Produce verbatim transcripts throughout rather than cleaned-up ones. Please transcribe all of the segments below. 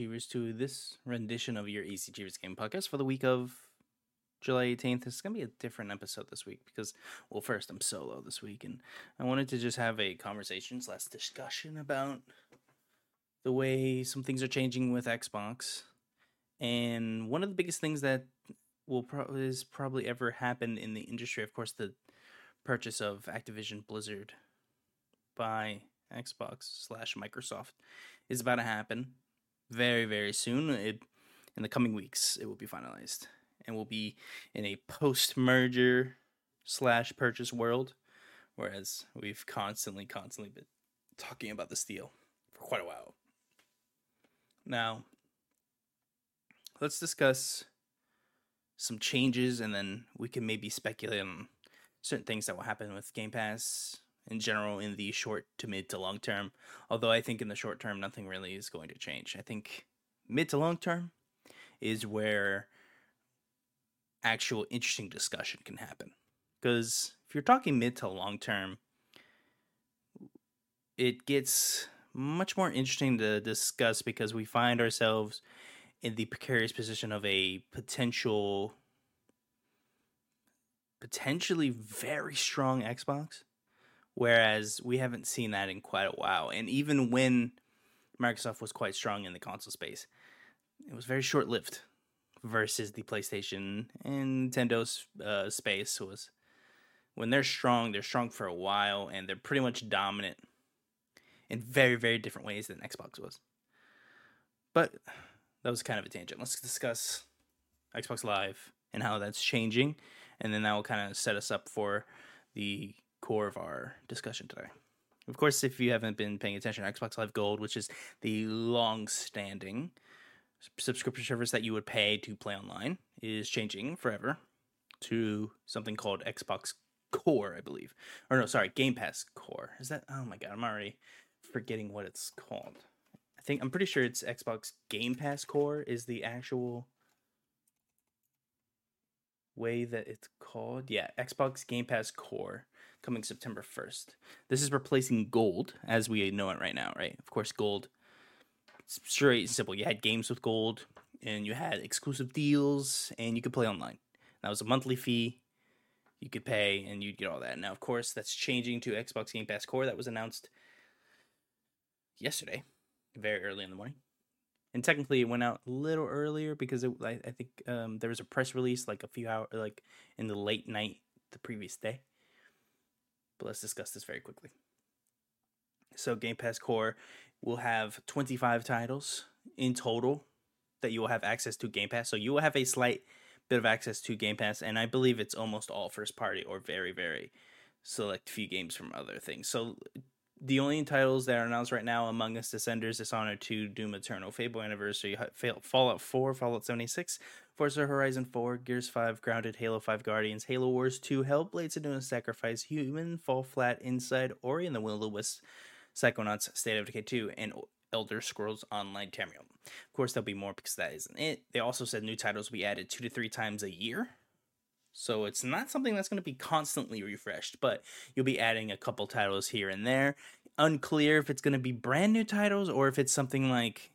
ECGers, to this rendition of your ECGers Game Podcast for the week of July eighteenth. It's going to be a different episode this week because, well, first, I'm solo this week, and I wanted to just have a conversation slash discussion about the way some things are changing with Xbox. And one of the biggest things that will pro- is probably ever happened in the industry, of course, the purchase of Activision Blizzard by Xbox slash Microsoft is about to happen very, very soon. It, in the coming weeks, it will be finalized, and we'll be in a post-merger slash purchase world, whereas we've constantly, constantly been talking about this deal for quite a while. Now, let's discuss some changes, and then we can maybe speculate on certain things that will happen with Game Pass in general in the short to mid to long term. Although I think in the short term, nothing really is going to change. I think mid to long term is where actual interesting discussion can happen. Because if you're talking mid to long term, it gets much more interesting to discuss because we find ourselves in the precarious position of a potential, potentially very strong Xbox, whereas we haven't seen that in quite a while. And even when Microsoft was quite strong in the console space, it was very short-lived versus the PlayStation and Nintendo's uh, space. Was when they're strong, they're strong for a while, and they're pretty much dominant in very, very different ways than Xbox was. But that was kind of a tangent. Let's discuss Xbox Live and how that's changing, and then that will kind of set us up for the core of our discussion today. Of course, if you haven't been paying attention, Xbox Live Gold, which is the long-standing subscription service that you would pay to play online, is changing forever to something called Xbox Core, I believe. Or no, sorry, Game Pass Core. Is that? Oh my God, I'm already forgetting what it's called. I think I'm pretty sure it's Xbox Game Pass Core is the actual way that it's called. Yeah, Xbox Game Pass Core coming September first. This is replacing Gold as we know it right now, right? Of course, Gold, it's straight and simple. You had games with Gold, and you had exclusive deals, and you could play online. That was a monthly fee you could pay, and you'd get all that. Now, of course, that's changing to Xbox Game Pass Core. That was announced yesterday, very early in the morning. And technically, it went out a little earlier because it, I, I think um, there was a press release like a few hours, like in the late night the previous day. But let's discuss this very quickly. So Game Pass Core will have twenty-five titles in total that you will have access to Game Pass. So you will have a slight bit of access to Game Pass. And I believe it's almost all first party or very, very select few games from other things. So the only titles that are announced right now: Among Us, Descenders, Dishonored two, Doom Eternal, Fable Anniversary, Fallout four, Fallout seventy-six, Forza Horizon four, Gears five, Grounded, Halo five: Guardians, Halo Wars two, Hellblade: Senua's Sacrifice, Human: Fall Flat, Inside, Ori and the Will of the Wisp, Psychonauts, State of Decay two, and Elder Scrolls Online Tamriel. Of course, there'll be more because that isn't it. They also said new titles will be added two to three times a year. So it's not something that's going to be constantly refreshed, but you'll be adding a couple titles here and there. Unclear if it's going to be brand new titles or if it's something like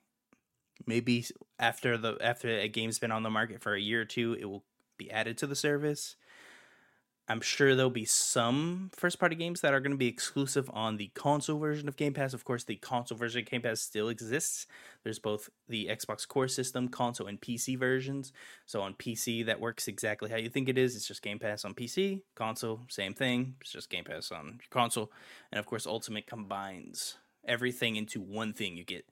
maybe after the after a game's been on the market for a year or two, it will be added to the service. I'm sure there'll be some first-party games that are going to be exclusive on the console version of Game Pass. Of course, the console version of Game Pass still exists. There's both the Xbox Core system, console, and P C versions. So on P C, that works exactly how you think it is. It's just Game Pass on P C. Console, same thing. It's just Game Pass on console. And, of course, Ultimate combines everything into one thing. You get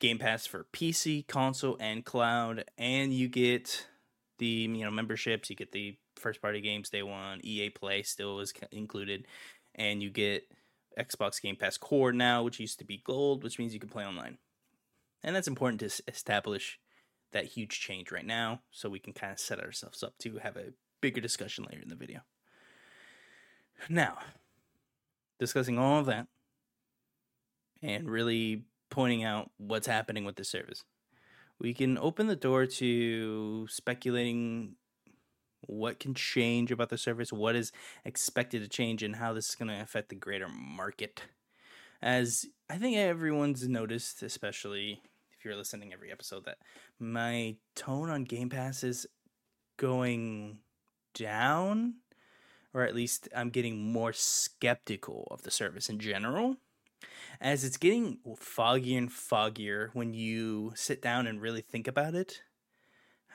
Game Pass for P C, console, and cloud, and you get the you know memberships. You get the first party games day one. E A Play still is included, and you get Xbox Game Pass Core now, which used to be Gold, which means you can play online. And that's important to establish that huge change right now, so we can kind of set ourselves up to have a bigger discussion later in the video. Now, discussing all of that and really pointing out what's happening with the service, we can open the door to speculating what can change about the service, what is expected to change, and how this is going to affect the greater market. As I think everyone's noticed, especially if you're listening every episode, that my tone on Game Pass is going down, or at least I'm getting more skeptical of the service in general, as it's getting foggier and foggier when you sit down and really think about it,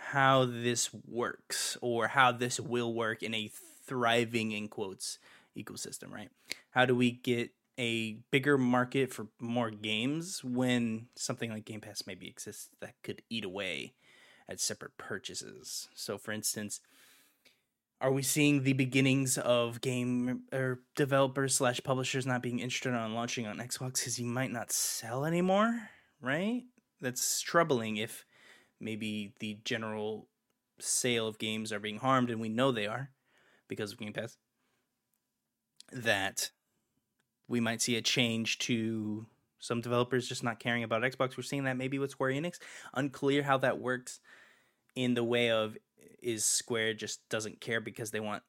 how this works or how this will work in a thriving, in quotes, ecosystem, right? How do we get a bigger market for more games when something like Game Pass maybe exists that could eat away at separate purchases? So, for instance, are we seeing the beginnings of game or developers slash publishers not being interested on launching on Xbox because you might not sell anymore, right? That's troubling if maybe the general sale of games are being harmed, and we know they are because of Game Pass, that we might see a change to some developers just not caring about Xbox. We're seeing that maybe with Square Enix. Unclear how that works in the way of, is Square just doesn't care because they want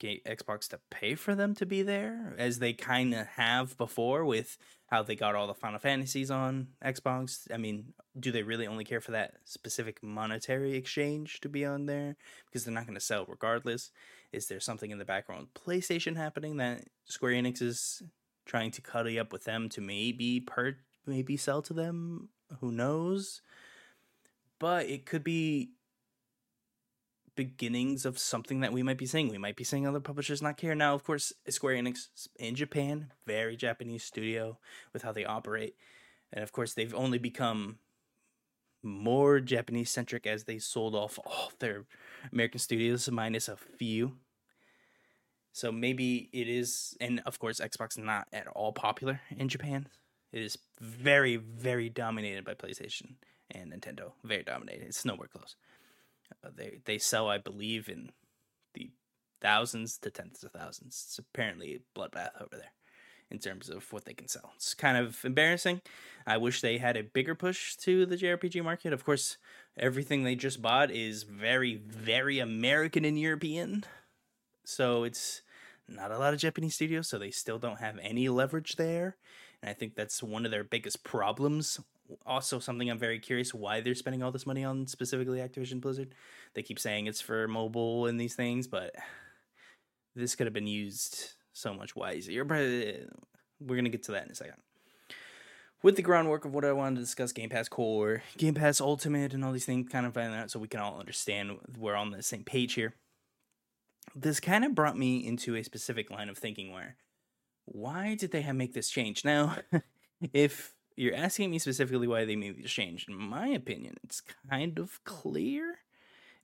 Xbox to pay for them to be there, as they kind of have before with how they got all the Final Fantasies on Xbox. I mean, do they really only care for that specific monetary exchange to be on there? Because they're not going to sell regardless. Is there something in the background PlayStation happening that Square Enix is trying to cuddly up with them to maybe per maybe sell to them? Who knows? But it could be beginnings of something that we might be seeing. We might be seeing other publishers not care. Now, of course, Square Enix in Japan, very Japanese studio with how they operate. And of course, they've only become more Japanese centric as they sold off all their American studios, minus a few. So maybe it is, and of course, Xbox not at all popular in Japan. It is very, very dominated by PlayStation and Nintendo. Very dominated. It's nowhere close. Uh, they they sell, I believe, in the thousands to tens of thousands. It's apparently a bloodbath over there in terms of what they can sell. It's kind of embarrassing. I wish they had a bigger push to the J R P G market. Of course, everything they just bought is very, very American and European. So it's not a lot of Japanese studios, so they still don't have any leverage there. And I think that's one of their biggest problems. Also, something I'm very curious why they're spending all this money on, specifically Activision Blizzard. They keep saying it's for mobile and these things, but this could have been used so much wiser. We're going to get to that in a second. With the groundwork of what I wanted to discuss, Game Pass Core, Game Pass Ultimate, and all these things, kind of finding out so we can all understand we're on the same page here. This kind of brought me into a specific line of thinking where, why did they have make this change? Now, if you're asking me specifically why they made this change, in my opinion, it's kind of clear.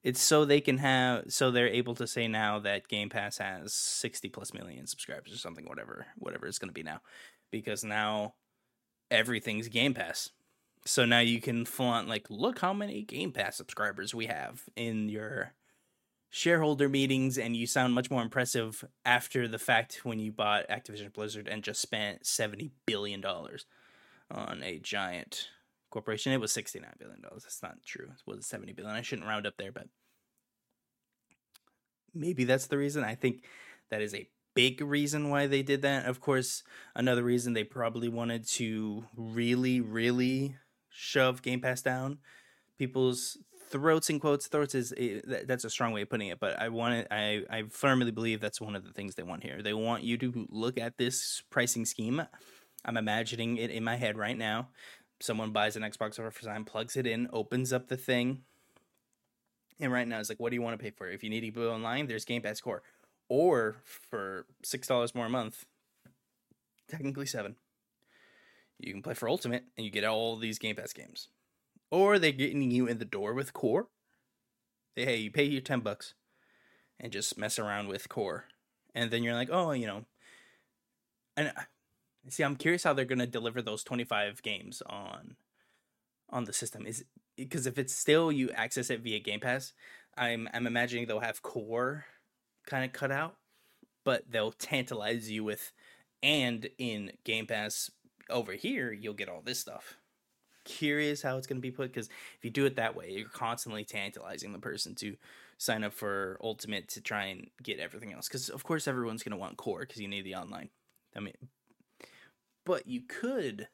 It's so they can have, so they're able to say now that Game Pass has sixty plus million subscribers or something, whatever, whatever it's going to be now, because now everything's Game Pass. So now you can flaunt, like, look how many Game Pass subscribers we have in your shareholder meetings, and you sound much more impressive after the fact when you bought Activision Blizzard and just spent seventy billion dollars. On a giant corporation. It was sixty-nine billion dollars. That's not true. It was seventy billion dollars. I shouldn't round up there, but maybe that's the reason. I think that is a big reason why they did that. Of course, another reason they probably wanted to really, really shove Game Pass down people's throats, in quotes. Throats is a, that's a strong way of putting it, but I want it, I I firmly believe that's one of the things they want here. They want you to look at this pricing scheme. I'm imagining it in my head right now. Someone buys an Xbox over for time, plugs it in, opens up the thing. And right now it's like, what do you want to pay for? If you need to go online, there's Game Pass Core. Or for six dollars more a month, technically seven dollars, you can play for Ultimate and you get all these Game Pass games. Or they're getting you in the door with Core. Hey, you pay your ten bucks and just mess around with Core. And then you're like, oh, you know. And see, I'm curious how they're going to deliver those twenty-five games on on the system. Is because if it's still you access it via Game Pass, I'm I'm imagining they'll have Core kind of cut out, but they'll tantalize you with, and in Game Pass over here, you'll get all this stuff. Curious how it's going to be put, because if you do it that way, you're constantly tantalizing the person to sign up for Ultimate to try and get everything else. Because, of course, everyone's going to want Core because you need the online. I mean... But you could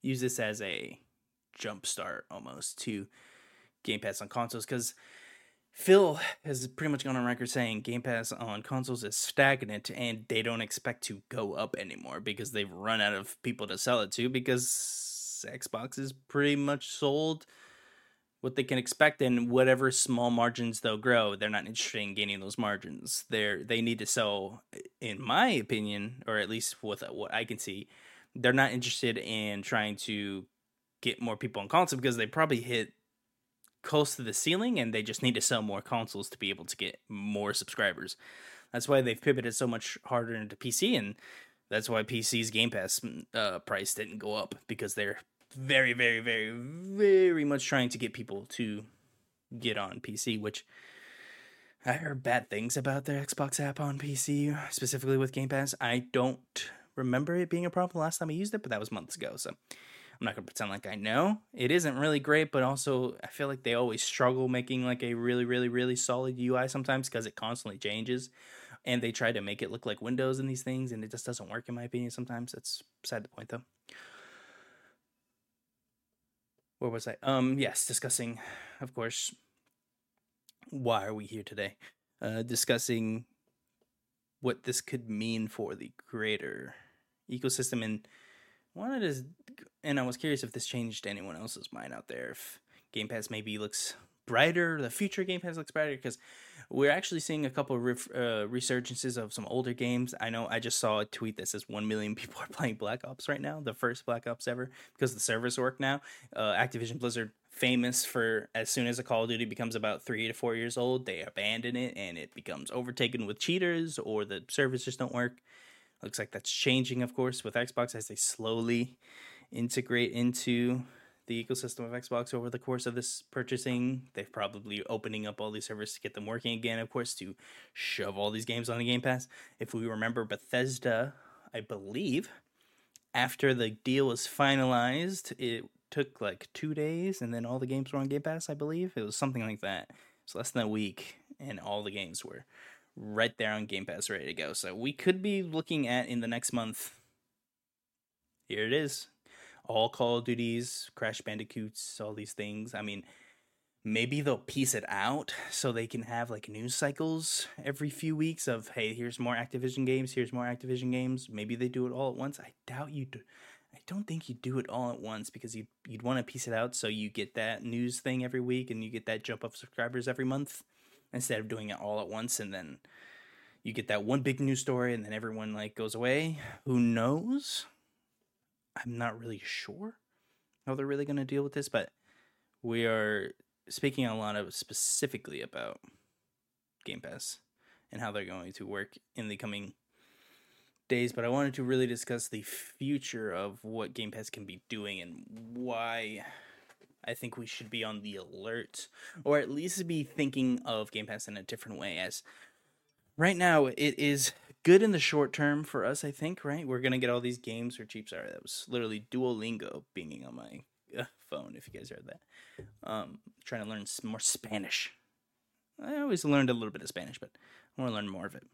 use this as a jumpstart almost to Game Pass on consoles, because Phil has pretty much gone on record saying Game Pass on consoles is stagnant and they don't expect to go up anymore because they've run out of people to sell it to, because Xbox is pretty much sold what they can expect, and whatever small margins they'll grow, they're not interested in gaining those margins. They're, they need to sell, in my opinion, or at least with what I can see, they're not interested in trying to get more people on console because they probably hit close to the ceiling and they just need to sell more consoles to be able to get more subscribers. That's why they've pivoted so much harder into P C, and that's why P C's Game Pass uh, price didn't go up, because they're very, very, very, very much trying to get people to get on P C, which I heard bad things about their Xbox app on P C, specifically with Game Pass. I don't remember it being a problem last time I used it, but that was months ago, so I'm not going to pretend like I know. It isn't really great, but also I feel like they always struggle making like a really, really, really solid U I sometimes because it constantly changes, and they try to make it look like Windows and these things, and it just doesn't work, in my opinion, sometimes. That's beside the point, though. Where was I? Um, yes, discussing, of course, why are we here today? Uh, discussing what this could mean for the greater ecosystem, and wanted to, and I was curious if this changed anyone else's mind out there, if Game Pass maybe looks brighter, the future Game Pass looks brighter, because we're actually seeing a couple of ref, uh, resurgences of some older games. I know I just saw a tweet that says one million people are playing Black Ops right now, the first Black Ops ever, because the servers work now. Uh, Activision Blizzard, famous for as soon as a Call of Duty becomes about three to four years old, they abandon it and it becomes overtaken with cheaters or the servers just don't work. Looks like that's changing, of course, with Xbox as they slowly integrate into the ecosystem of Xbox over the course of this purchasing. They're probably opening up all these servers to get them working again, of course, to shove all these games on the Game Pass. If we remember, Bethesda, I believe, after the deal was finalized, it took like two days, and then all the games were on Game Pass, I believe. It was something like that. It's less than a week, and all the games were right there on Game Pass, ready to go. So we could be looking at, in the next month, here it is, all Call of Duties, Crash Bandicoots, all these things. I mean, maybe they'll piece it out so they can have like news cycles every few weeks of, hey, here's more Activision games, here's more Activision games. Maybe they do it all at once. I doubt you do. I don't think you do it all at once, because you'd, you'd want to piece it out so you get that news thing every week and you get that jump up subscribers every month, instead of doing it all at once and then you get that one big news story and then everyone like goes away. Who knows? I'm not really sure how they're really going to deal with this, but we are speaking a lot of specifically about Game Pass and how they're going to work in the coming days. But I wanted to really discuss the future of what Game Pass can be doing and why I think we should be on the alert, or at least be thinking of Game Pass in a different way. As right now, it is good in the short term for us, I think, right? We're going to get all these games for cheap. Sorry, that was literally Duolingo binging on my uh, phone, if you guys heard that. Um, trying to learn some more Spanish. I always learned a little bit of Spanish, but I want to learn more of it.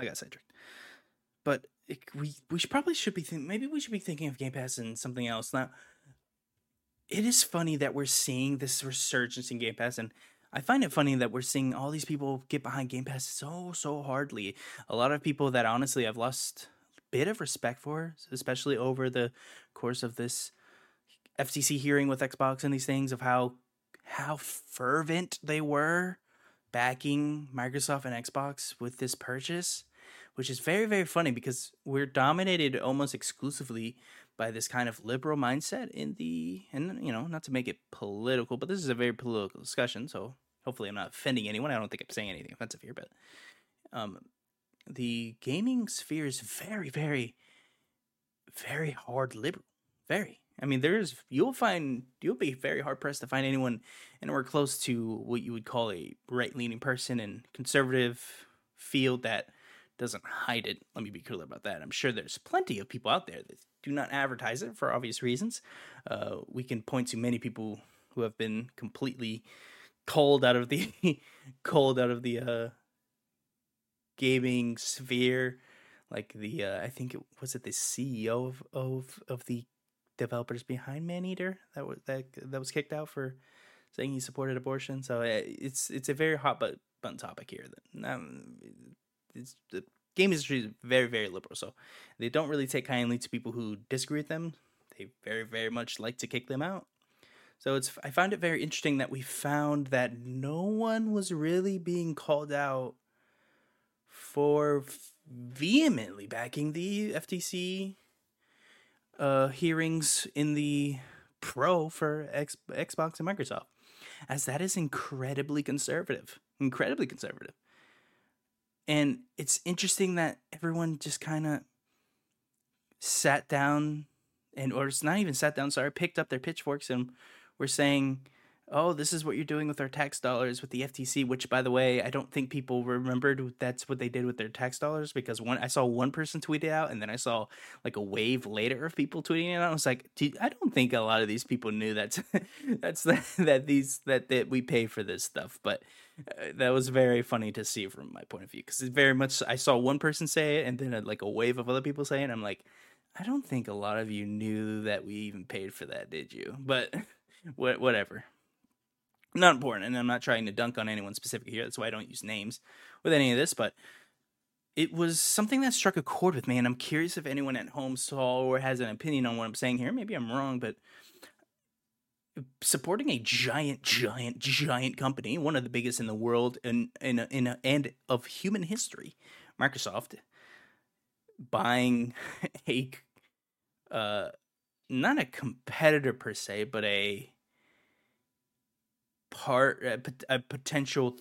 I got sidetracked. But it, we, we should probably should be thinking, maybe we should be thinking of Game Pass and something else. Now, it is funny that we're seeing this resurgence in Game Pass, and I find it funny that we're seeing all these people get behind Game Pass so, so hardly. A lot of people that honestly I've lost a bit of respect for, especially over the course of this F T C hearing with Xbox and these things, of how how fervent they were backing Microsoft and Xbox with this purchase, which is very, very funny because we're dominated almost exclusively by this kind of liberal mindset in the, and you know, not to make it political, but this is a very political discussion, so hopefully I'm not offending anyone. I don't think I'm saying anything offensive here, but um, the gaming sphere is very, very, very hard liberal. Very. I mean, there's, you'll find, you'll be very hard pressed to find anyone anywhere close to what you would call a right-leaning person in conservative field that doesn't hide it. Let me be clear about that. I'm sure there's plenty of people out there that do not advertise it for obvious reasons. Uh, we can point to many people who have been completely culled out of the culled out of the uh, gaming sphere. Like the, uh, I think it was it the C E O of of, of the developers behind Maneater that was that that was kicked out for saying he supported abortion. So it's it's a very hot but button topic here. Um, it's, the game industry is very, very liberal, so they don't really take kindly to people who disagree with them. They very, very much like to kick them out. So it's I found it very interesting that we found that no one was really being called out for vehemently backing the F T C uh, hearings in the pro for X- Xbox and Microsoft, as that is incredibly conservative, incredibly conservative. And it's interesting that everyone just kind of sat down and, or it's not even sat down, sorry, picked up their pitchforks and were saying, oh, this is what you're doing with our tax dollars with the F T C, which, by the way, I don't think people remembered that's what they did with their tax dollars, because one, I saw one person tweet it out, and then I saw like a wave later of people tweeting it out. I was like, dude, I don't think a lot of these people knew that that's that, that these that, that we pay for this stuff. But uh, that was very funny to see from my point of view, because it's very much I saw one person say it and then uh, like a wave of other people saying it. I'm like, I don't think a lot of you knew that we even paid for that, did you? But what, whatever. Not important, and I'm not trying to dunk on anyone specific here. That's why I don't use names with any of this, but it was something that struck a chord with me, and I'm curious if anyone at home saw or has an opinion on what I'm saying here. Maybe I'm wrong, but supporting a giant, giant, giant company, one of the biggest in the world and in, in, in, and of human history, Microsoft, buying a, uh, not a competitor per se, but a... part a potential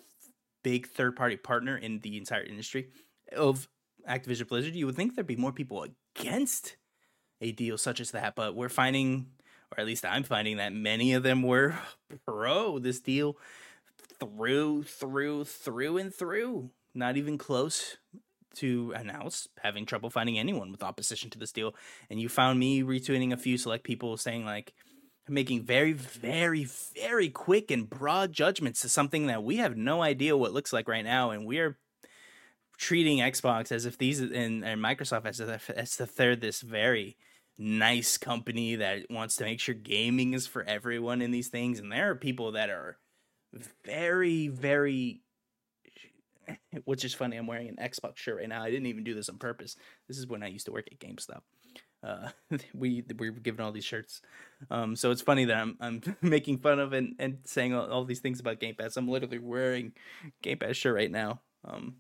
big third-party partner in the entire industry of Activision Blizzard, you would think there'd be more people against a deal such as that, but we're finding, or at least I'm finding, that many of them were pro this deal through, through, through, and through. Not even close to announce having trouble finding anyone with opposition to this deal, and you found me retweeting a few select people saying, like, making very, very, very quick and broad judgments to something that we have no idea what looks like right now, and we are treating Xbox as if these and, and Microsoft as if, as if they're this very nice company that wants to make sure gaming is for everyone in these things, and there are people that are very, very, which is funny. I'm wearing an Xbox shirt right now. I didn't even do this on purpose. This is when I used to work at GameStop. Uh, we we were given all these shirts, um, so it's funny that I'm I'm making fun of and, and saying all, all these things about Game Pass. I'm literally wearing Game Pass shirt right now. Um,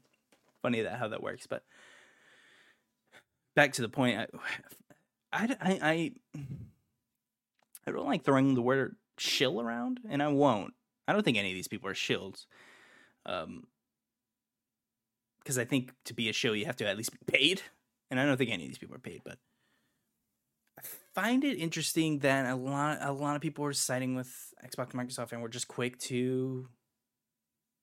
funny that how that works. But back to the point, I I, I I I don't like throwing the word shill around, and I won't. I don't think any of these people are shills, um, because I think to be a shill you have to at least be paid, and I don't think any of these people are paid, but. Find it interesting that a lot a lot of people are siding with Xbox and Microsoft, and we're just quick to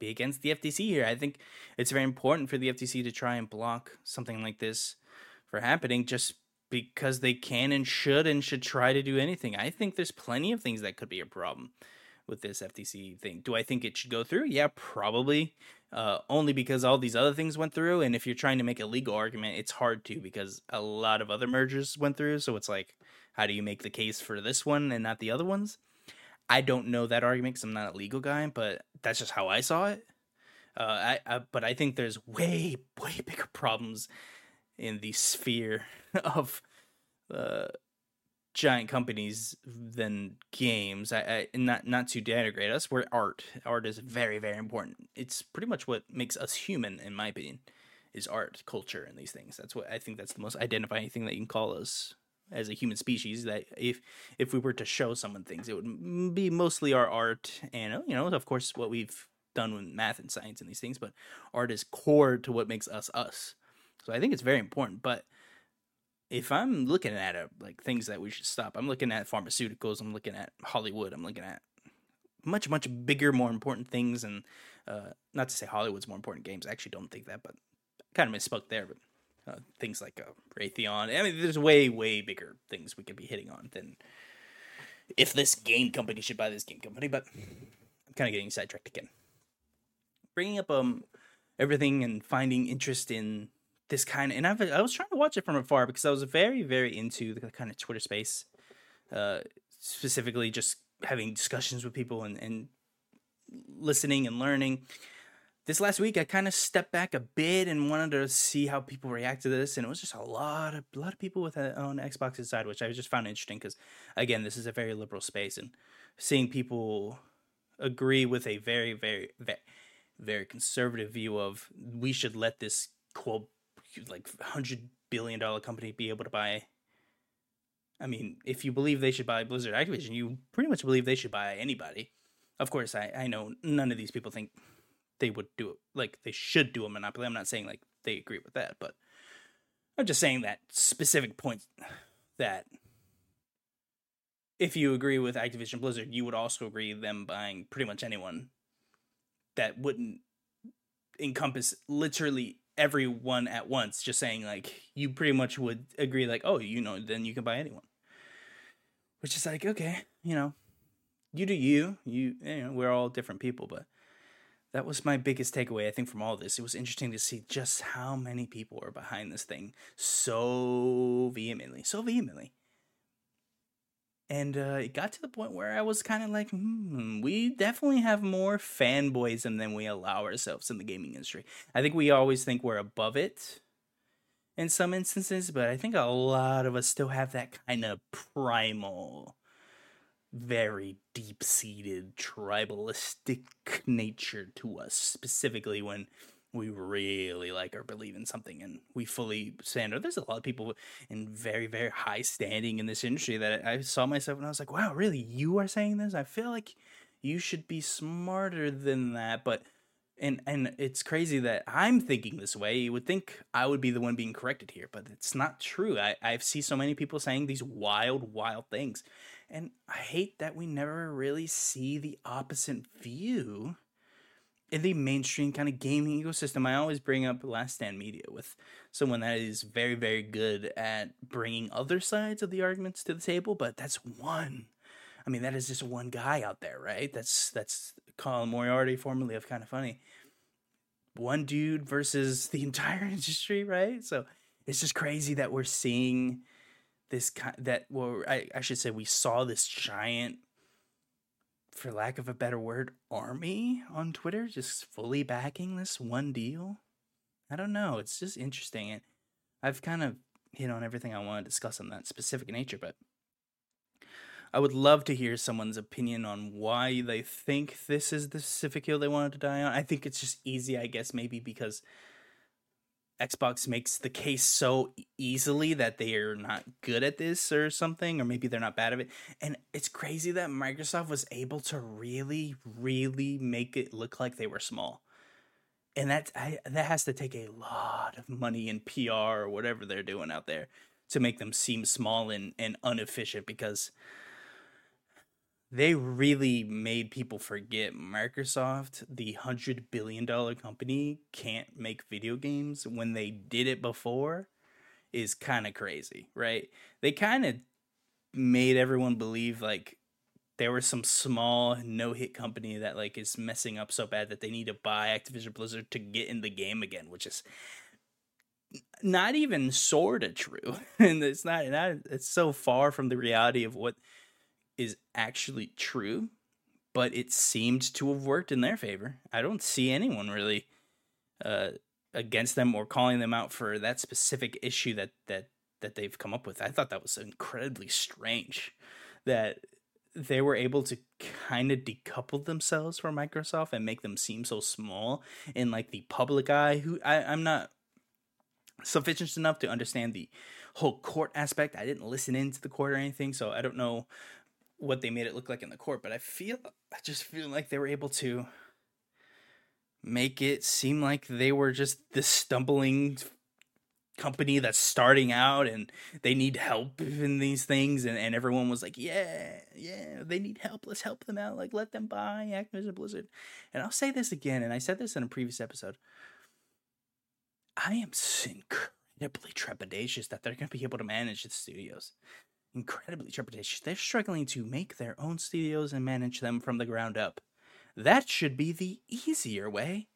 be against the F T C here. I think it's very important for the F T C to try and block something like this for happening, just because they can and should and should try to do anything. I think there's plenty of things that could be a problem with this F T C thing. Do I think it should go through? Yeah, probably. Uh, only because all these other things went through, and if you're trying to make a legal argument, it's hard to, because a lot of other mergers went through, so it's like, how do you make the case for this one and not the other ones? I don't know that argument because I'm not a legal guy, but that's just how I saw it. Uh, I, I but I think there's way, way bigger problems in the sphere of uh, giant companies than games. I, I not not to denigrate us. We're art. Art is very, very important. It's pretty much what makes us human, in my opinion, is art, culture, and these things. That's what I think. That's the most identifying thing that you can call us as a human species, that if if we were to show someone things, it would be mostly our art and, you know, of course, what we've done with math and science and these things, but art is core to what makes us us. So I think it's very important. But if I'm looking at it, like things that we should stop, I'm looking at pharmaceuticals, I'm looking at Hollywood, I'm looking at much, much bigger, more important things. And uh, not to say Hollywood's more important games. I actually don't think that, but kind of misspoke there, but. Uh, things like uh, Raytheon. I mean, there's way, way bigger things we could be hitting on than if this game company should buy this game company, but I'm kind of getting sidetracked again. Bringing up um everything and finding interest in this kind of... And I've, I was trying to watch it from afar because I was very, very into the kind of Twitter space uh, specifically just having discussions with people and, and listening and learning. This last week, I kind of stepped back a bit and wanted to see how people react to this, and it was just a lot of a lot of people with a, on Xbox's side, which I just found interesting because, again, this is a very liberal space, and seeing people agree with a very, very, very, very conservative view of we should let this quote like one hundred billion dollars company be able to buy. I mean, if you believe they should buy Blizzard Activision, you pretty much believe they should buy anybody. Of course, I, I know none of these people think they would do it, like they should do a monopoly. I'm not saying like they agree with that, but I'm just saying that specific point that if you agree with Activision Blizzard, you would also agree them buying pretty much anyone that wouldn't encompass literally everyone at once. Just saying like you pretty much would agree like, oh, you know, then you can buy anyone, which is like, okay, you know, you do you, you, you know, we're all different people, but that was my biggest takeaway, I think, from all this. It was interesting to see just how many people are behind this thing so vehemently, so vehemently. And uh, it got to the point where I was kind of like, hmm, we definitely have more fanboyism than we allow ourselves in the gaming industry. I think we always think we're above it in some instances, but I think a lot of us still have that kind of primal, very deep-seated, tribalistic nature to us, specifically when we really like or believe in something and we fully stand. Or there's a lot of people in very, very high standing in this industry that I saw myself and I was like, wow, really, you are saying this? I feel like you should be smarter than that. But and and it's crazy that I'm thinking this way. You would think I would be the one being corrected here, but it's not true. I, I see so many people saying these wild, wild things. And I hate that we never really see the opposite view in the mainstream kind of gaming ecosystem. I always bring up Last Stand Media with someone that is very, very good at bringing other sides of the arguments to the table, but that's one. I mean, that is just one guy out there, right? That's that's Colin Moriarty, formerly of Kind of Funny. One dude versus the entire industry, right? So it's just crazy that we're seeing this kind that, well, I, I should say we saw this giant, for lack of a better word, army on Twitter just fully backing this one deal. I don't know. It's just interesting. And I've kind of hit on everything I want to discuss on that specific nature, but I would love to hear someone's opinion on why they think this is the specific hill they wanted to die on. I think it's just easy, I guess, maybe because Xbox makes the case so easily that they are not good at this or something, or maybe they're not bad at it. And it's crazy that Microsoft was able to really, really make it look like they were small. And that, I, that has to take a lot of money in P R or whatever they're doing out there to make them seem small and, and inefficient, because they really made people forget Microsoft, the one hundred billion dollars company, can't make video games when they did it before, is kind of crazy, right? They kind of made everyone believe like there was some small no-hit company that like is messing up so bad that they need to buy Activision Blizzard to get in the game again, which is not even sort of true. And it's not, not, it's so far from the reality of what is actually true, but it seemed to have worked in their favor. I don't see anyone really uh, against them or calling them out for that specific issue that, that that they've come up with. I thought that was incredibly strange that they were able to kind of decouple themselves from Microsoft and make them seem so small in like the public eye. Who I, I'm not sufficient enough to understand the whole court aspect. I didn't listen into the court or anything, so I don't know what they made it look like in the court, but I feel, I just feel like they were able to make it seem like they were just this stumbling company that's starting out and they need help in these things. And, and everyone was like, yeah, yeah, they need help. Let's help them out. Like, let them buy Activision Blizzard. And I'll say this again, and I said this in a previous episode. I am incredibly trepidatious that they're going to be able to manage the studios. Incredibly trepidatious. They're struggling to make their own studios and manage them from the ground up. That should be the easier way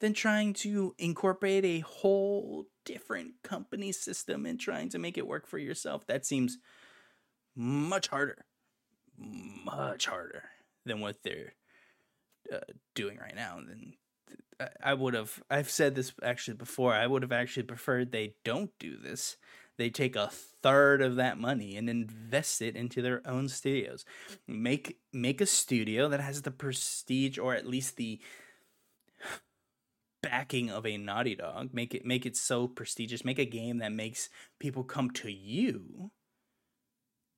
than trying to incorporate a whole different company system and trying to make it work for yourself. That seems much harder, much harder than what they're uh, doing right now. And I would have, I've said this actually before, I would have actually preferred they don't do this. They take a third of that money and invest it into their own studios. Make make a studio that has the prestige, or at least the backing of a Naughty Dog. Make it make it so prestigious. Make a game that makes people come to you.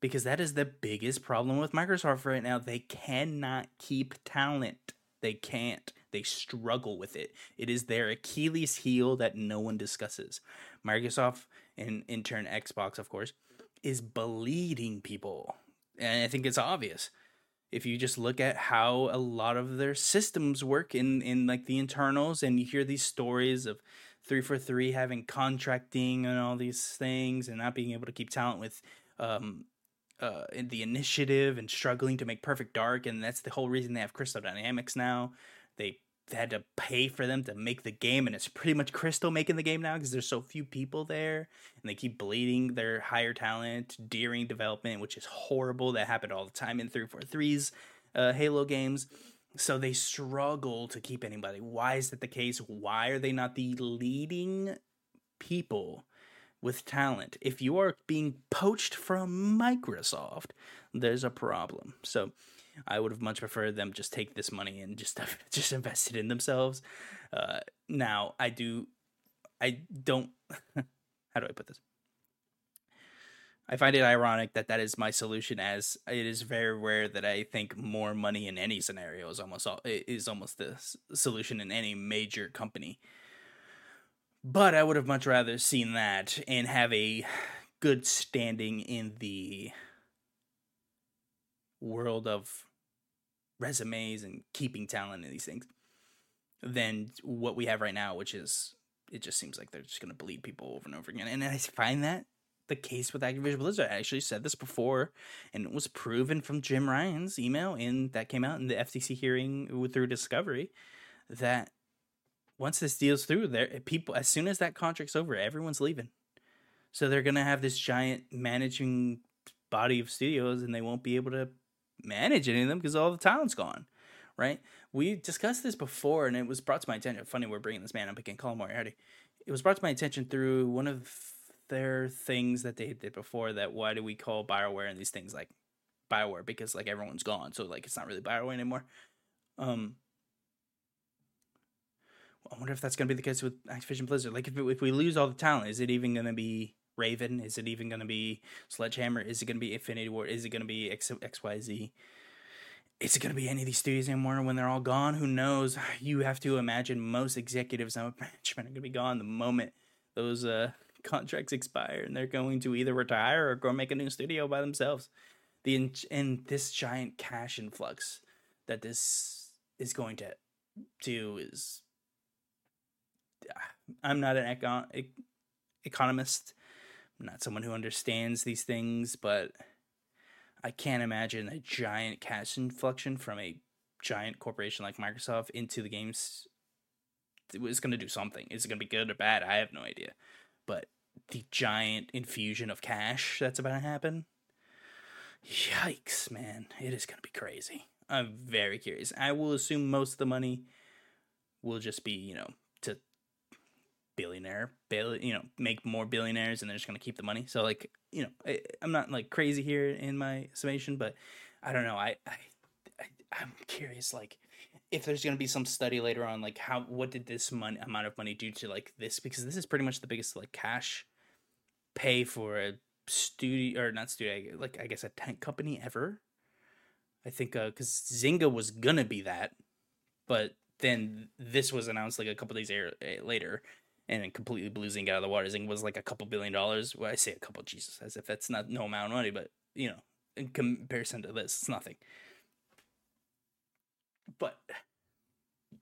Because that is the biggest problem with Microsoft right now. They cannot keep talent. They can't. They struggle with it. It is their Achilles heel that no one discusses. Microsoft, and in turn Xbox, of course, is bleeding people. And I think it's obvious. If you just look at how a lot of their systems work in, in like the internals, and you hear these stories of three forty-three having contracting and all these things and not being able to keep talent with um, uh, in the initiative, and struggling to make Perfect Dark. And that's the whole reason they have Crystal Dynamics now. They had to pay for them to make the game, and it's pretty much Crystal making the game now because there's so few people there, and they keep bleeding their higher talent during development, which is horrible. That happened all the time in three forty-three's uh, Halo games. So they struggle to keep anybody. Why is that the case? Why are they not the leading people with talent? If you are being poached from Microsoft, there's a problem. So I would have much preferred them just take this money and just just invest it in themselves. Uh, now, I do, I don't, how do I put this? I find it ironic that that is my solution, as it is very rare that I think more money in any scenario is almost all, is almost the solution in any major company. But I would have much rather seen that and have a good standing in the world of resumes and keeping talent and these things than what we have right now, which is, it just seems like they're just going to bleed people over and over again. And I find that the case with Activision Blizzard. I actually said this before, and it was proven from Jim Ryan's email in that came out in the F T C hearing through Discovery, that once this deal's through, there people, as soon as that contract's over, everyone's leaving. So they're going to have this giant managing body of studios, and they won't be able to manage any of them because all the talent's gone, right? We discussed this before, and it was brought to my attention. Funny we're bringing this man up again, Colin Moriarty. It was brought to my attention through one of their things that they did before, that why do we call BioWare and these things like BioWare? Because like everyone's gone, so like it's not really BioWare anymore. Um, I wonder if that's going to be the case with Activision Blizzard. Like if, if we lose all the talent, is it even going to be Raven? Is it even going to be Sledgehammer? Is it going to be Infinity Ward? Is it going to be X, XYZ? Is it going to be any of these studios anymore when they're all gone? Who knows? You have to imagine most executives and management are going to be gone the moment those uh, contracts expire, and they're going to either retire or go make a new studio by themselves. The And this giant cash influx that this is going to do is... I'm not an econ- e- economist. I'm not someone who understands these things, but I can't imagine a giant cash inflection from a giant corporation like Microsoft into the games. It's going to do something. Is it going to be good or bad? I have no idea. But the giant infusion of cash that's about to happen, yikes, man. It is going to be crazy. I'm very curious. I will assume most of the money will just be, you know, to billionaire, bill, you know, make more billionaires, and they're just going to keep the money. So like, you know, I, I'm not like crazy here in my summation, but I don't know. I, I, I I'm curious, like if there's going to be some study later on, like how, what did this money amount of money do to like this? Because this is pretty much the biggest like cash pay for a studio, or not studio, like I guess a tank company ever. I think, uh, cause Zynga was going to be that, but then this was announced like a couple days later, and it completely blew Zynga out of the water. Zynga was like a couple billion dollars. Well, I say a couple, Jesus, as if that's not no amount of money, but, you know, in comparison to this, it's nothing. But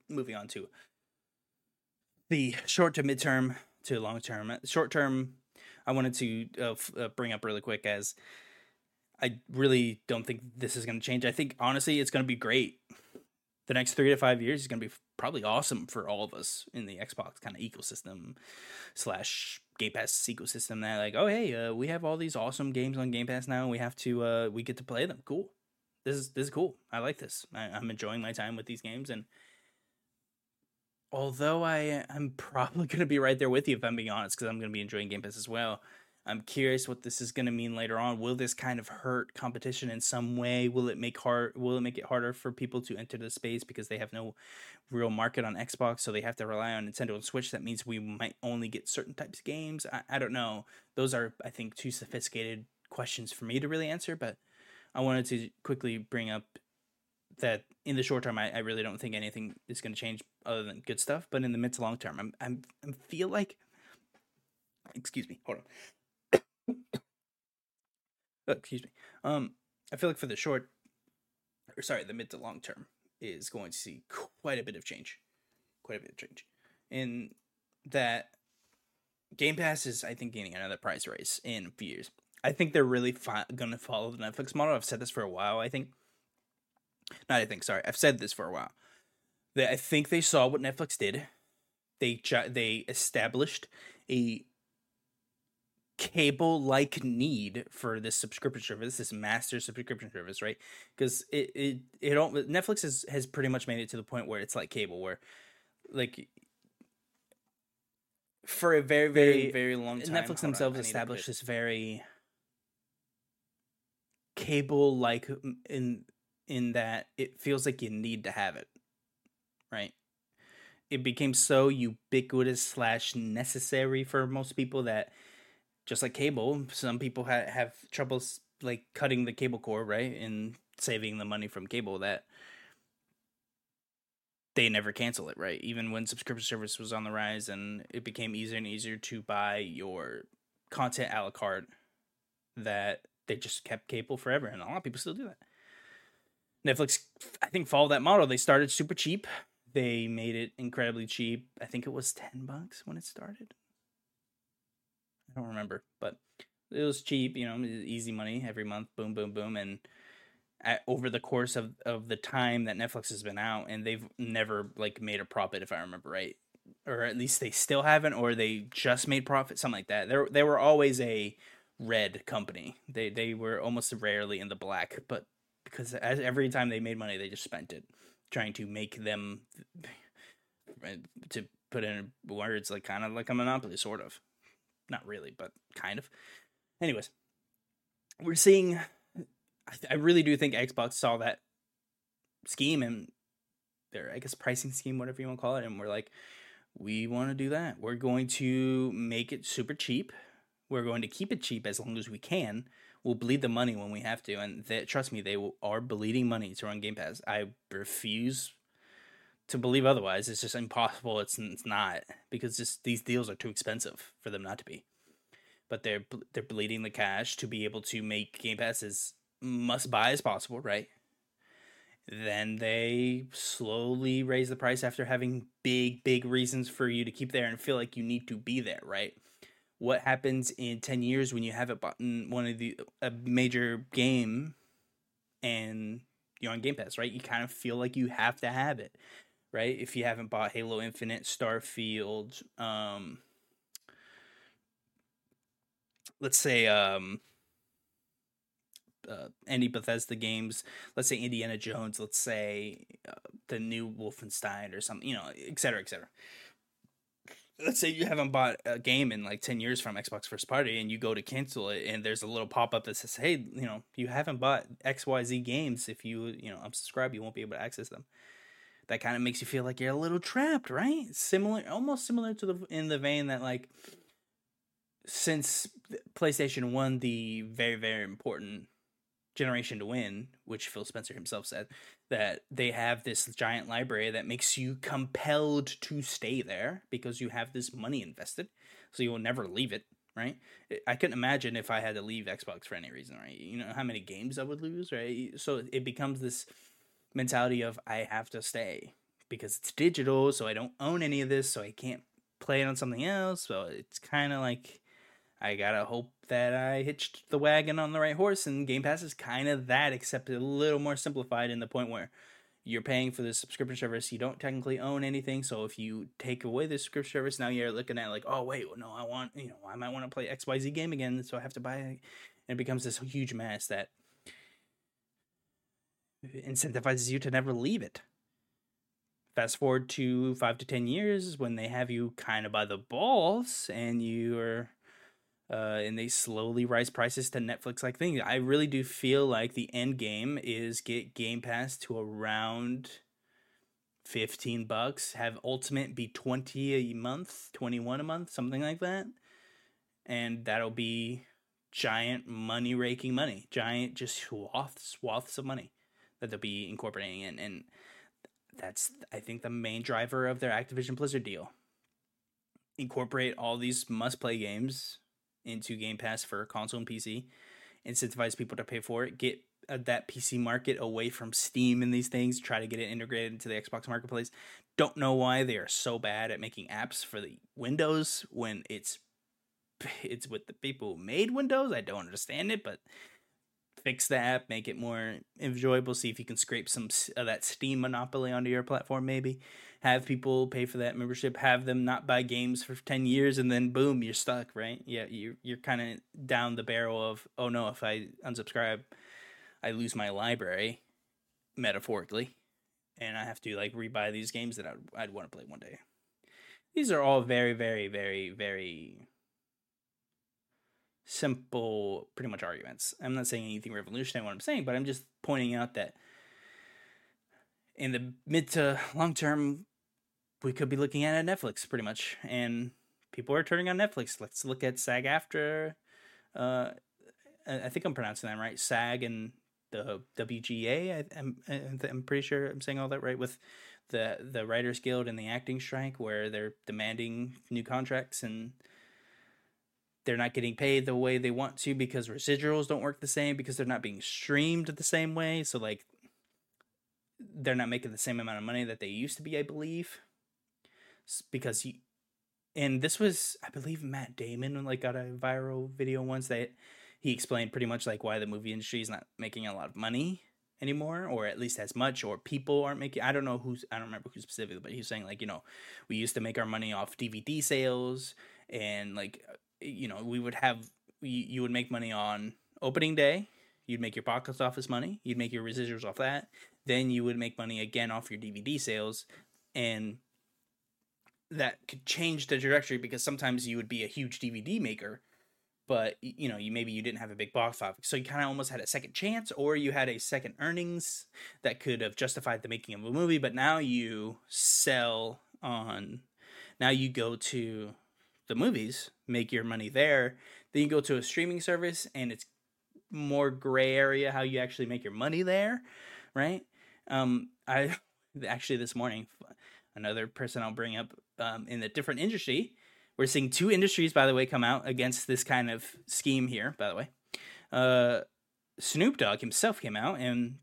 moving on to the short to midterm to long term. Short term, I wanted to uh, f- uh, bring up really quick, as I really don't think this is going to change. I think, honestly, it's going to be great. The next three to five years is going to be probably awesome for all of us in the Xbox kind of ecosystem slash Game Pass ecosystem. That like, oh, hey, uh, we have all these awesome games on Game Pass now, and we have to, uh, we get to play them. Cool. This is, this is cool. I like this. I, I'm enjoying my time with these games. And although I, I'm probably going to be right there with you, if I'm being honest, because I'm going to be enjoying Game Pass as well. I'm curious what this is going to mean later on. Will this kind of hurt competition in some way? Will it make hard? Will it make it harder for people to enter the space because they have no real market on Xbox, so they have to rely on Nintendo and Switch? That means we might only get certain types of games. I, I don't know. Those are, I think, too sophisticated questions for me to really answer, but I wanted to quickly bring up that in the short term, I, I really don't think anything is going to change other than good stuff, but in the mid to long term, I'm, I'm, I feel like, excuse me, hold on. Oh, excuse me. Um, I feel like for the short, or sorry, the mid to long term is going to see quite a bit of change, quite a bit of change, in that Game Pass is, I think, gaining another prize race in a few years. I think they're really fi- going to follow the Netflix model. I've said this for a while. I think, not I think, sorry, I've said this for a while. That I think they saw what Netflix did. They they established a cable-like need for this subscription service, this master subscription service, right? Because it it it all, Netflix has has pretty much made it to the point where it's like cable, where like for a very very very, very long time, Netflix themselves established this very cable-like in in that it feels like you need to have it, right? It became so ubiquitous slash necessary for most people that, just like cable, some people ha- have troubles like cutting the cable cord, right, and saving the money from cable, that they never cancel it, right? Even when subscription service was on the rise and it became easier and easier to buy your content a la carte, that they just kept cable forever, and a lot of people still do that. Netflix, I think, followed that model. They started super cheap. They made it incredibly cheap. I think it was ten bucks when it started. I don't remember, but it was cheap, you know, easy money every month, boom, boom, boom. And I, over the course of, of the time that Netflix has been out, and they've never like made a profit, if I remember right, or at least they still haven't, or they just made profit, something like that. They they were always a red company. They they were almost rarely in the black, but because as, every time they made money, they just spent it trying to make them, to put in words, like kind of like a monopoly, sort of. Not really, but kind of. Anyways, we're seeing, I, th- I really do think Xbox saw that scheme and their, I guess, pricing scheme, whatever you want to call it. And we're like, we want to do that. We're going to make it super cheap. We're going to keep it cheap as long as we can. We'll bleed the money when we have to. And they, trust me, they will, are bleeding money to run Game Pass. I refuse to believe otherwise. It's just impossible. It's it's not, because just these deals are too expensive for them not to be. But they're they're bleeding the cash to be able to make Game Pass as must buy as possible, right? Then they slowly raise the price after having big big reasons for you to keep there and feel like you need to be there, right? What happens in ten years when you haven't bought one of the a major game and you're on Game Pass, right? You kind of feel like you have to have it. Right, if you haven't bought Halo Infinite, Starfield, um, let's say um, uh, any Bethesda games, let's say Indiana Jones, let's say uh, the new Wolfenstein or something, you know, et cetera, et cetera. Let's say you haven't bought a game in like ten years from Xbox first party, and you go to cancel it, and there's a little pop up that says, "Hey, you know, you haven't bought X Y Z games. If you, you know, unsubscribe, you won't be able to access them." That kind of makes you feel like you're a little trapped, right? Similar, almost similar to the in the vein that like since PlayStation won the very, very important generation to win, which Phil Spencer himself said, that they have this giant library that makes you compelled to stay there because you have this money invested, so you will never leave it, right? I couldn't imagine if I had to leave Xbox for any reason, right? You know how many games I would lose, right? So it becomes this mentality of I have to stay because it's digital, so I don't own any of this, so I can't play it on something else. So it's kind of like I gotta hope that I hitched the wagon on the right horse, and Game Pass is kind of that, except a little more simplified in the point where you're paying for the subscription service. You don't technically own anything. So if you take away the subscription service, now you're looking at like, oh, wait, well, no, I want, you know, I might want to play X Y Z game again. So I have to buy it. And it becomes this huge mess that incentivizes you to never leave it. Fast forward to five to ten years when they have you kind of by the balls and you're, uh, and they slowly rise prices to Netflix-like things. I really do feel like the end game is get Game Pass to around fifteen bucks, have Ultimate be twenty a month, twenty-one a month, something like that. And that'll be giant money raking money, giant just swaths, swaths of money that they'll be incorporating in. And that's, I think, the main driver of their Activision Blizzard deal. Incorporate all these must-play games into Game Pass for console and P C. Incentivize people to pay for it. Get uh, that P C market away from Steam and these things. Try to get it integrated into the Xbox marketplace. Don't know why they are so bad at making apps for the Windows when it's it's with the people who made Windows. I don't understand it, but fix the app, make it more enjoyable, see if you can scrape some of that Steam monopoly onto your platform, maybe. Have people pay for that membership, have them not buy games for ten years, and then boom, you're stuck, right? Yeah, you're, you're kind of down the barrel of, oh no, if I unsubscribe, I lose my library, metaphorically, and I have to like rebuy these games that I'd, I'd want to play one day. These are all very, very, very, very simple, pretty much arguments. I'm not saying anything revolutionary what I'm saying, but I'm just pointing out that in the mid to long term, we could be looking at Netflix pretty much, and people are turning on Netflix. Let's look at SAG-AFTRA. Uh, I think I'm pronouncing that right. SAG and the W G A. I, I'm I'm pretty sure I'm saying all that right, with the the Writers Guild and the acting strike, where they're demanding new contracts and they're not getting paid the way they want to because residuals don't work the same, because they're not being streamed the same way. So like they're not making the same amount of money that they used to be, I believe. Because he, and this was, I believe Matt Damon like got a viral video once that he explained pretty much like why the movie industry is not making a lot of money anymore, or at least as much, or people aren't making, I don't know who's, I don't remember who specifically, but he was saying like, you know, we used to make our money off D V D sales and like, you know, we would have, you would make money on opening day. You'd make your box office money. You'd make your residuals off that. Then you would make money again off your D V D sales. And that could change the trajectory because sometimes you would be a huge D V D maker, but you know, you maybe you didn't have a big box office. So you kind of almost had a second chance, or you had a second earnings that could have justified the making of a movie. But now you sell on, now you go to the movies, make your money there. Then you go to a streaming service and it's more gray area how you actually make your money there, right? Um, I actually this morning, another person I'll bring up um, in a different industry. We're seeing two industries, by the way, come out against this kind of scheme here, by the way. Uh, Snoop Dogg himself came out, and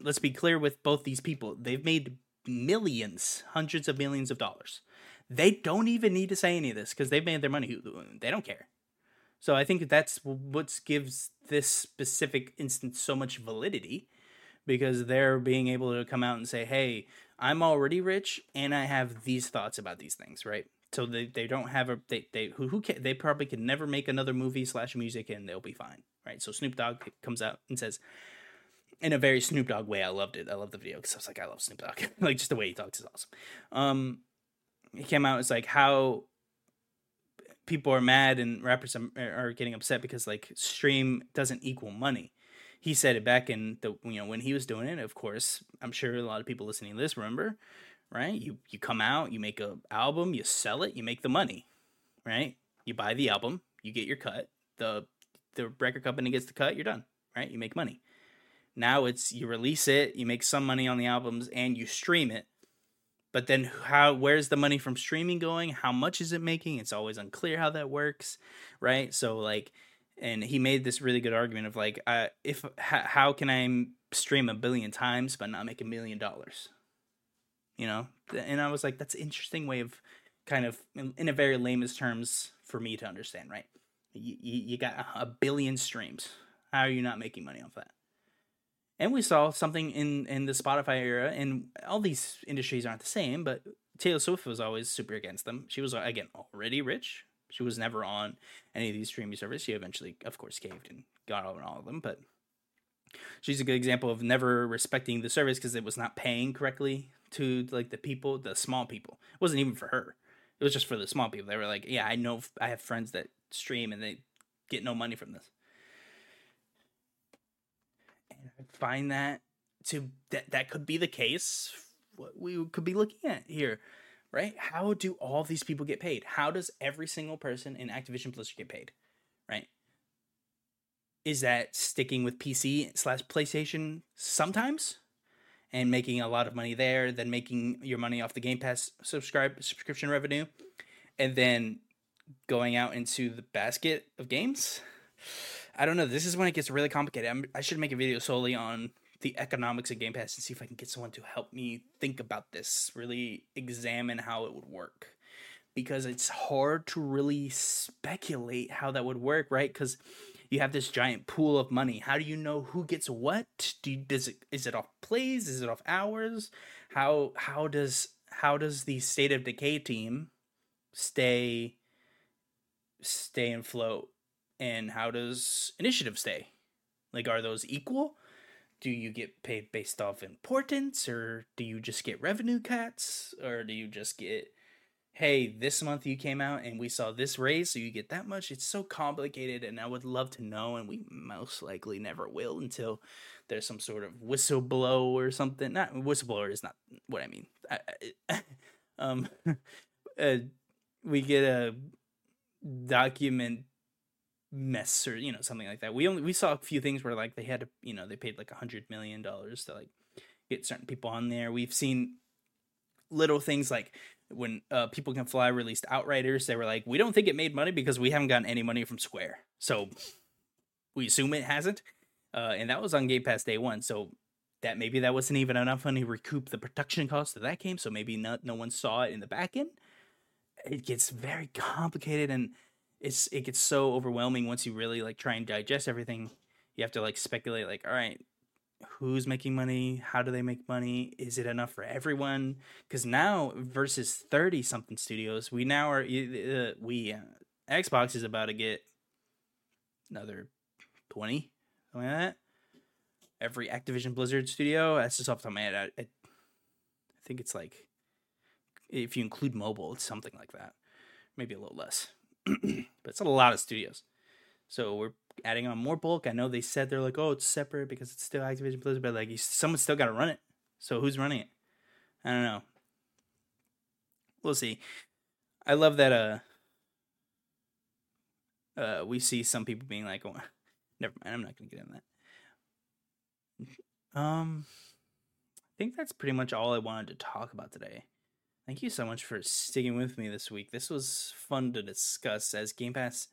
let's be clear with both these people. They've made millions, hundreds of millions of dollars. They don't even need to say any of this because they've made their money. They don't care. So I think that's what gives this specific instance so much validity, because they're being able to come out and say, hey, I'm already rich and I have these thoughts about these things, right? So they, they don't have a, they, they who, who can, they probably can never make another movie slash music and they'll be fine, right? So Snoop Dogg comes out and says, in a very Snoop Dogg way, I loved it. I love the video because I was like, I love Snoop Dogg. Like just the way he talks is awesome. Um, It came out as like how people are mad and rappers are getting upset because like stream doesn't equal money. He said it back in the, you know, when he was doing it, of course, I'm sure a lot of people listening to this remember, right? You, you come out, you make a album, you sell it, you make the money, right? You buy the album, you get your cut, the, the record company gets the cut, you're done, right? You make money. Now it's, you release it, you make some money on the albums and you stream it. But then how, where's the money from streaming going? How much is it making? It's always unclear how that works, right? So like, and he made this really good argument of like, uh, if how can I stream a billion times but not make a million dollars? You know? And I was like, that's an interesting way of kind of, in a very lamest terms for me to understand, right? You, you got a billion streams. How are you not making money off that? And we saw something in, in the Spotify era, and all these industries aren't the same, but Taylor Swift was always super against them. She was, again, already rich. She was never on any of these streaming services. She eventually, of course, caved and got on all of them, but she's a good example of never respecting the service because it was not paying correctly to, like, the people, the small people. It wasn't even for her. It was just for the small people. They were like, yeah, I know I have friends that stream and they get no money from this. And I find that to that, that could be the case, what we could be looking at here, right? How do all these people get paid? How does every single person in Activision Blizzard get paid, right? Is that sticking with P C slash PlayStation sometimes and making a lot of money there, then making your money off the Game Pass subscribe subscription revenue, and then going out into the basket of games? I don't know. This is when it gets really complicated. I'm, I should make a video solely on the economics of Game Pass and see if I can get someone to help me think about this, really examine how it would work, because it's hard to really speculate how that would work, right? Because you have this giant pool of money. How do you know who gets what? Do you, does it is it off plays? Is it off hours? How how does how does the State of Decay team stay stay and float? And how does Initiative stay? Like, are those equal? Do you get paid based off importance, or do you just get revenue cuts, or do you just get, hey, this month you came out and we saw this raise, so you get that much? It's so complicated, and I would love to know, and we most likely never will until there's some sort of whistleblower or something. Not whistleblower is not what I mean. I, I, um, uh, we get a document mess or, you know, something like that. We only we saw a few things where, like, they had to, you know, they paid like a hundred million dollars to, like, get certain people on there. We've seen little things like, when uh, People Can Fly released Outriders, they were like, we don't think it made money because we haven't gotten any money from Square. So we assume it hasn't. Uh, and that was on Game Pass day one. So that maybe that wasn't even enough money to recoup the production cost of that game. So maybe not, no one saw it in the back end. It gets very complicated, and it's it gets so overwhelming once you really, like, try and digest everything. You have to, like, speculate, like, all right, who's making money? How do they make money? Is it enough for everyone? Because now versus thirty something studios, we now are uh, we uh, Xbox is about to get another twenty, something like that. Every Activision Blizzard studio, that's just off the top of my head. I, I, I think it's like, if you include mobile, it's something like that, maybe a little less, but it's a lot of studios. So we're adding on more bulk. I know they said they're like, oh, it's separate because it's still Activision Blizzard, but, like, you, someone's still got to run it. So who's running it? I don't know. We'll see. I love that uh, uh, we see some people being like, oh, never mind, I'm not going to get into that. Um, I think that's pretty much all I wanted to talk about today. Thank you so much for sticking with me this week. This was fun to discuss as Game Pass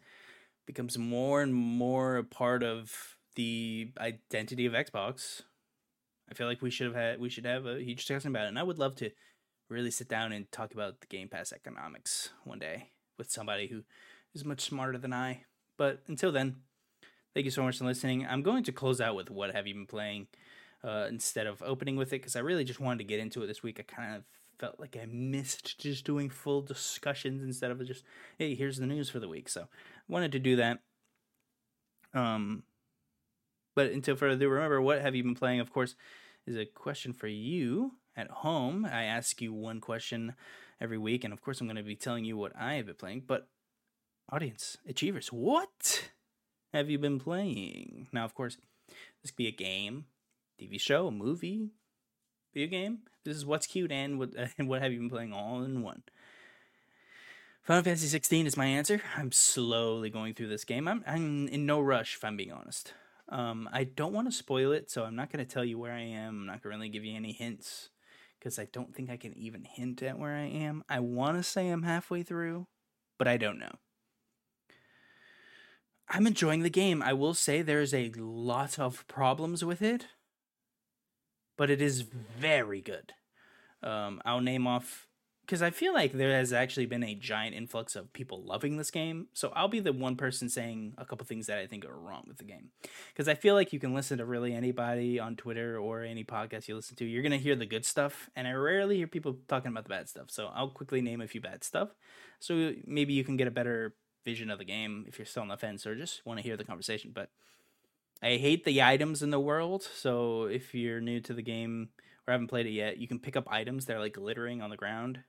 becomes more and more a part of the identity of Xbox. I feel like we should have had we should have a huge discussion about it, and I would love to really sit down and talk about the Game Pass economics one day with somebody who is much smarter than I. But until then, thank you so much for listening. I'm going to close out with What Have You Been Playing uh, instead of opening with it, because I really just wanted to get into it this week. I kind of felt like I missed just doing full discussions instead of just, hey, here's the news for the week. So I wanted to do that. Um, but until further ado, remember, what have you been playing, of course, is a question for you at home. I ask you one question every week, and of course I'm going to be telling you what I have been playing. But audience, achievers, what have you been playing? Now, of course, this could be a game, T V show, a movie, video game. This is what's cute and what uh, and what have you been playing all in one. Final Fantasy sixteen is my answer. I'm slowly going through this game. I'm I'm in no rush, if I'm being honest. Um, I don't want to spoil it, so I'm not going to tell you where I am. I'm not going to really give you any hints, because I don't think I can even hint at where I am. I want to say I'm halfway through, but I don't know. I'm enjoying the game. I will say there's a lot of problems with it, but it is very good. Um, I'll name off because I feel like there has actually been a giant influx of people loving this game. So I'll be the one person saying a couple things that I think are wrong with the game, because I feel like you can listen to really anybody on Twitter or any podcast you listen to. You're going to hear the good stuff, and I rarely hear people talking about the bad stuff. So I'll quickly name a few bad stuff. So maybe you can get a better vision of the game if you're still on the fence or just want to hear the conversation. But I hate the items in the world. So if you're new to the game or haven't played it yet, you can pick up items that are like glittering on the ground.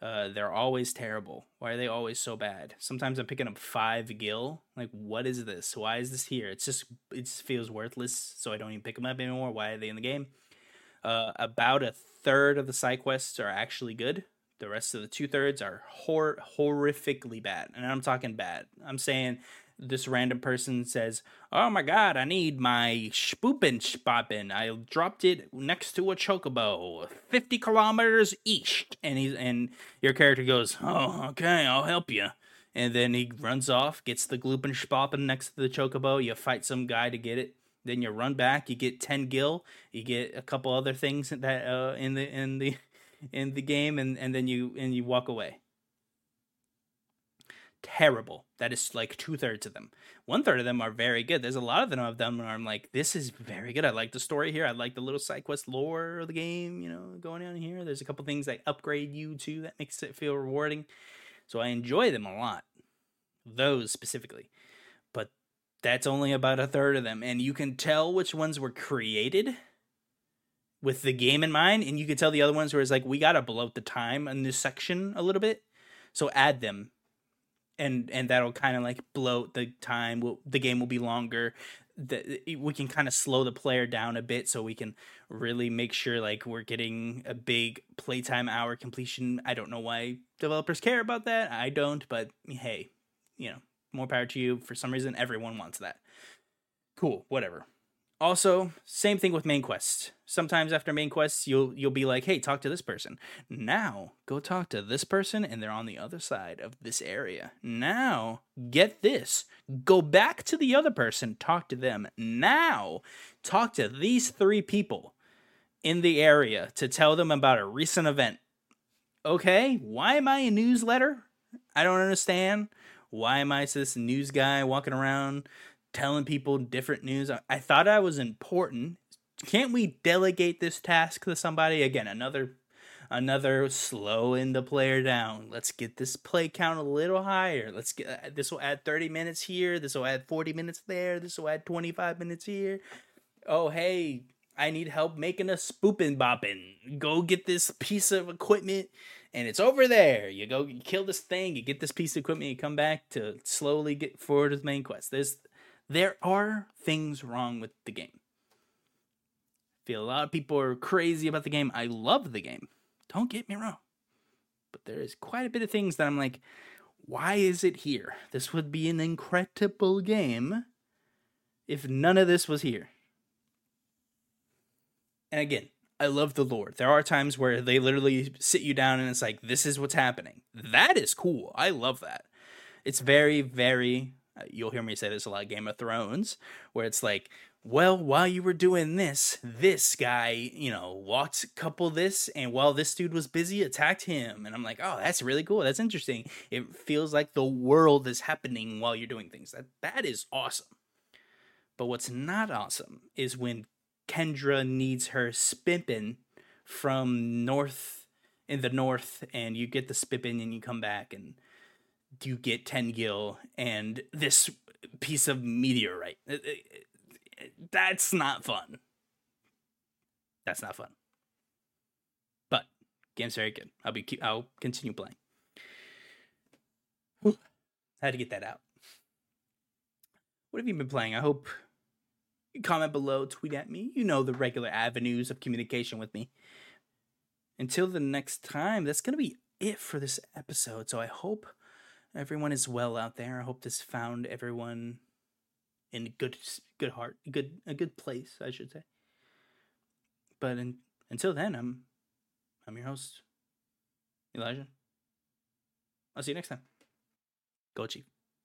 Uh, they're always terrible. Why are they always so bad? Sometimes I'm picking up five gil. Like, what is this? Why is this here? It's just, it just feels worthless. So I don't even pick them up anymore. Why are they in the game? Uh, about a third of the side quests are actually good. The rest of the two thirds are hor- horrifically bad. And I'm talking bad. I'm saying this random person says, "Oh my God, I need my spoopin' spoppin'. I dropped it next to a chocobo, fifty kilometers east." And he's, and your character goes, "Oh, okay, I'll help you." And then he runs off, gets the gloopin' spoppin' next to the chocobo. You fight some guy to get it. Then you run back. You get ten gil. You get a couple other things that uh, in the in the in the game, and, and then you and you walk away. Terrible. That is like two-thirds of them. One-third of them are very good. There's a lot of them of them where I'm like, this is very good. I like the story here. I like the little side quest lore of the game, you know, going on here. There's a couple things that upgrade you too that makes it feel rewarding. So I enjoy them a lot, those specifically. But that's only about a third of them. And you can tell which ones were created with the game in mind. And you can tell the other ones where it's like, we got to bloat the time in this section a little bit. So add them. And and that'll kind of like bloat the time. We'll, the game will be longer. The, we can kind of slow the player down a bit so we can really make sure like we're getting a big playtime hour completion. I don't know why developers care about that. I don't, but hey, you know, more power to you. For some reason, everyone wants that. Cool, whatever. Also, same thing with main quests. Sometimes after main quests, you'll you'll be like, hey, talk to this person. Now, go talk to this person, and they're on the other side of this area. Now, get this. Go back to the other person, talk to them. Now, talk to these three people in the area to tell them about a recent event. Okay, why am I a newsletter? I don't understand. Why am I this news guy walking around telling people different news? I thought I was important. Can't we delegate this task to somebody? Again, another another slowing the player down. Let's get this play count a little higher. Let's get this will add thirty minutes here. This will add forty minutes there. This will add twenty-five minutes here. Oh, hey, I need help making a spoopin' boppin'. Go get this piece of equipment. And it's over there. You go you kill this thing. You get this piece of equipment. You come back to slowly get forward with main quest. There's There are things wrong with the game. I feel a lot of people are crazy about the game. I love the game. Don't get me wrong. But there is quite a bit of things that I'm like, why is it here? This would be an incredible game if none of this was here. And again, I love the lore. There are times where they literally sit you down and it's like, this is what's happening. That is cool. I love that. It's very, very... You'll hear me say this a lot, Game of Thrones, where it's like, well, while you were doing this, this guy, you know, walked a couple this, and while this dude was busy, attacked him. And I'm like, oh, that's really cool. That's interesting. It feels like the world is happening while you're doing things. That That is awesome. But what's not awesome is when Kendra needs her spimpin' from north, in the north, and you get the spimpin' and you come back and you get ten gil and this piece of meteorite. That's not fun. That's not fun. But game's very good. I'll be. I'll continue playing. Had to get that out. What have you been playing? I hope you comment below, tweet at me. You know the regular avenues of communication with me. Until the next time, that's gonna be it for this episode. So I hope everyone is well out there. I hope this found everyone in good, good heart, good a good place, I should say. But in, until then, I'm, I'm your host, Elijah. I'll see you next time. Go Chief.